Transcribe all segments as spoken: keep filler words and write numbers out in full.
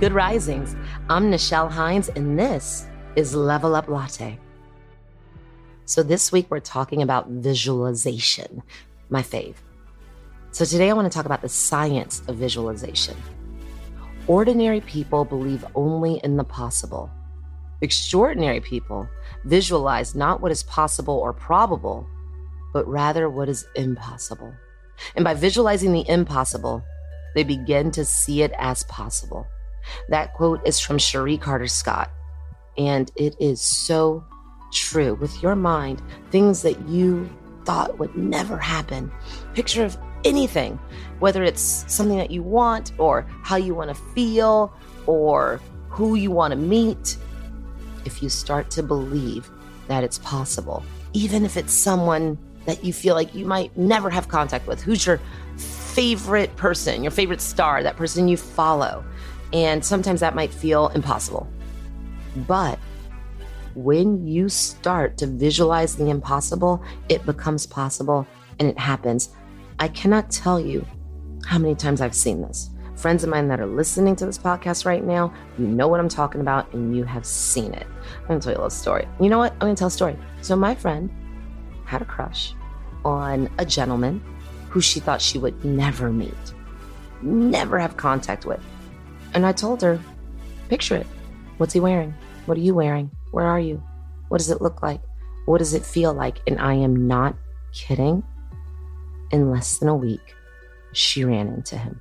Good Risings. I'm Nichelle Hines, and this is Level Up Latte. So this week, we're talking about visualization, my fave. So today, I want to talk about the science of visualization. Ordinary people believe only in the possible. Extraordinary people visualize not what is possible or probable, but rather what is impossible. And by visualizing the impossible, they begin to see it as possible. That quote is from Cherie Carter Scott, and it is so true. With your mind, things that you thought would never happen, picture of anything, whether it's something that you want or how you want to feel or who you want to meet, if you start to believe that it's possible, even if it's someone that you feel like you might never have contact with, who's your favorite person, your favorite star, that person you follow. And sometimes that might feel impossible. But when you start to visualize the impossible, it becomes possible and it happens. I cannot tell you how many times I've seen this. Friends of mine that are listening to this podcast right now, you know what I'm talking about and you have seen it. I'm gonna tell you a little story. You know what? I'm gonna tell a story. So my friend had a crush on a gentleman who she thought she would never meet, never have contact with. And I told her, picture it. What's he wearing? What are you wearing? Where are you? What does it look like? What does it feel like? And I am not kidding. In less than a week, she ran into him.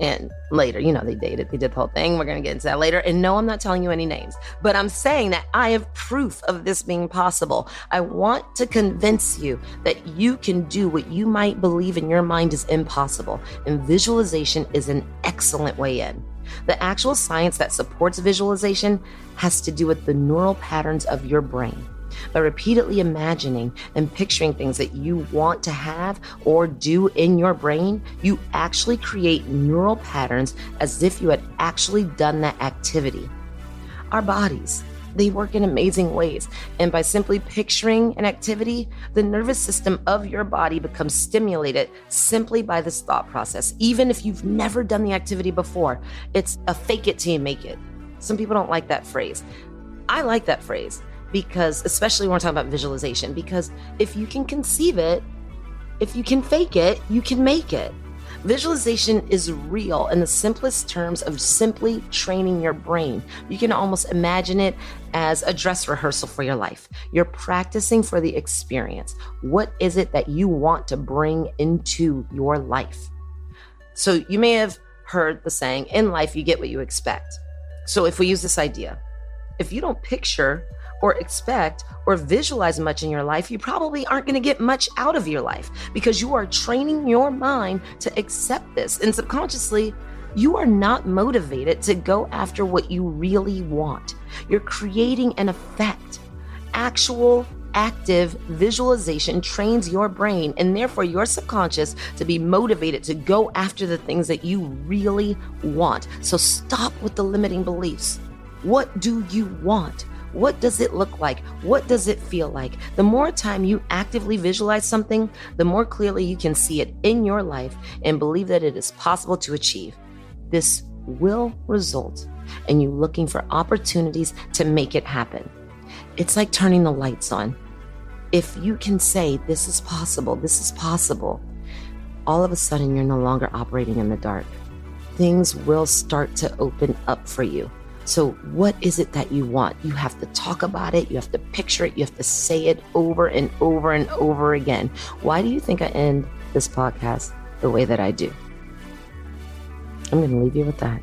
And later, you know, they dated. They did the whole thing. We're going to get into that later. And no, I'm not telling you any names. But I'm saying that I have proof of this being possible. I want to convince you that you can do what you might believe in your mind is impossible. And visualization is an excellent way in. The actual science that supports visualization has to do with the neural patterns of your brain. By repeatedly imagining and picturing things that you want to have or do in your brain, you actually create neural patterns as if you had actually done that activity. Our bodies, they work in amazing ways. And by simply picturing an activity, the nervous system of your body becomes stimulated simply by this thought process. Even if you've never done the activity before, it's a fake it till you make it. Some people don't like that phrase. I like that phrase. Because, especially when we're talking about visualization, because if you can conceive it, if you can fake it, you can make it. Visualization is real in the simplest terms of simply training your brain. You can almost imagine it as a dress rehearsal for your life. You're practicing for the experience. What is it that you want to bring into your life? So you may have heard the saying, in life, you get what you expect. So if we use this idea, if you don't picture or expect or visualize much in your life, you probably aren't going to get much out of your life because you are training your mind to accept this. And subconsciously, you are not motivated to go after what you really want. You're creating an effect. Actual, active visualization trains your brain and therefore your subconscious to be motivated to go after the things that you really want. So stop with the limiting beliefs. What do you want? What does it look like? What does it feel like? The more time you actively visualize something, the more clearly you can see it in your life and believe that it is possible to achieve. This will result in you looking for opportunities to make it happen. It's like turning the lights on. If you can say, this is possible, this is possible, all of a sudden you're no longer operating in the dark. Things will start to open up for you. So what is it that you want? You have to talk about it. You have to picture it. You have to say it over and over and over again. Why do you think I end this podcast the way that I do? I'm going to leave you with that.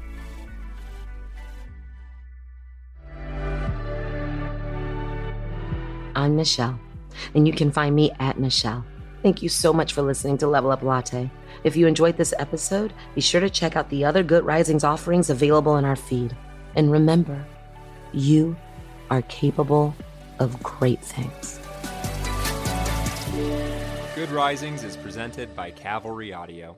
I'm Nichelle, and you can find me at Nichelle. Thank you so much for listening to Level Up Latte. If you enjoyed this episode, be sure to check out the other Good Risings offerings available in our feed. And remember, you are capable of great things. Good Risings is presented by Cavalry Audio.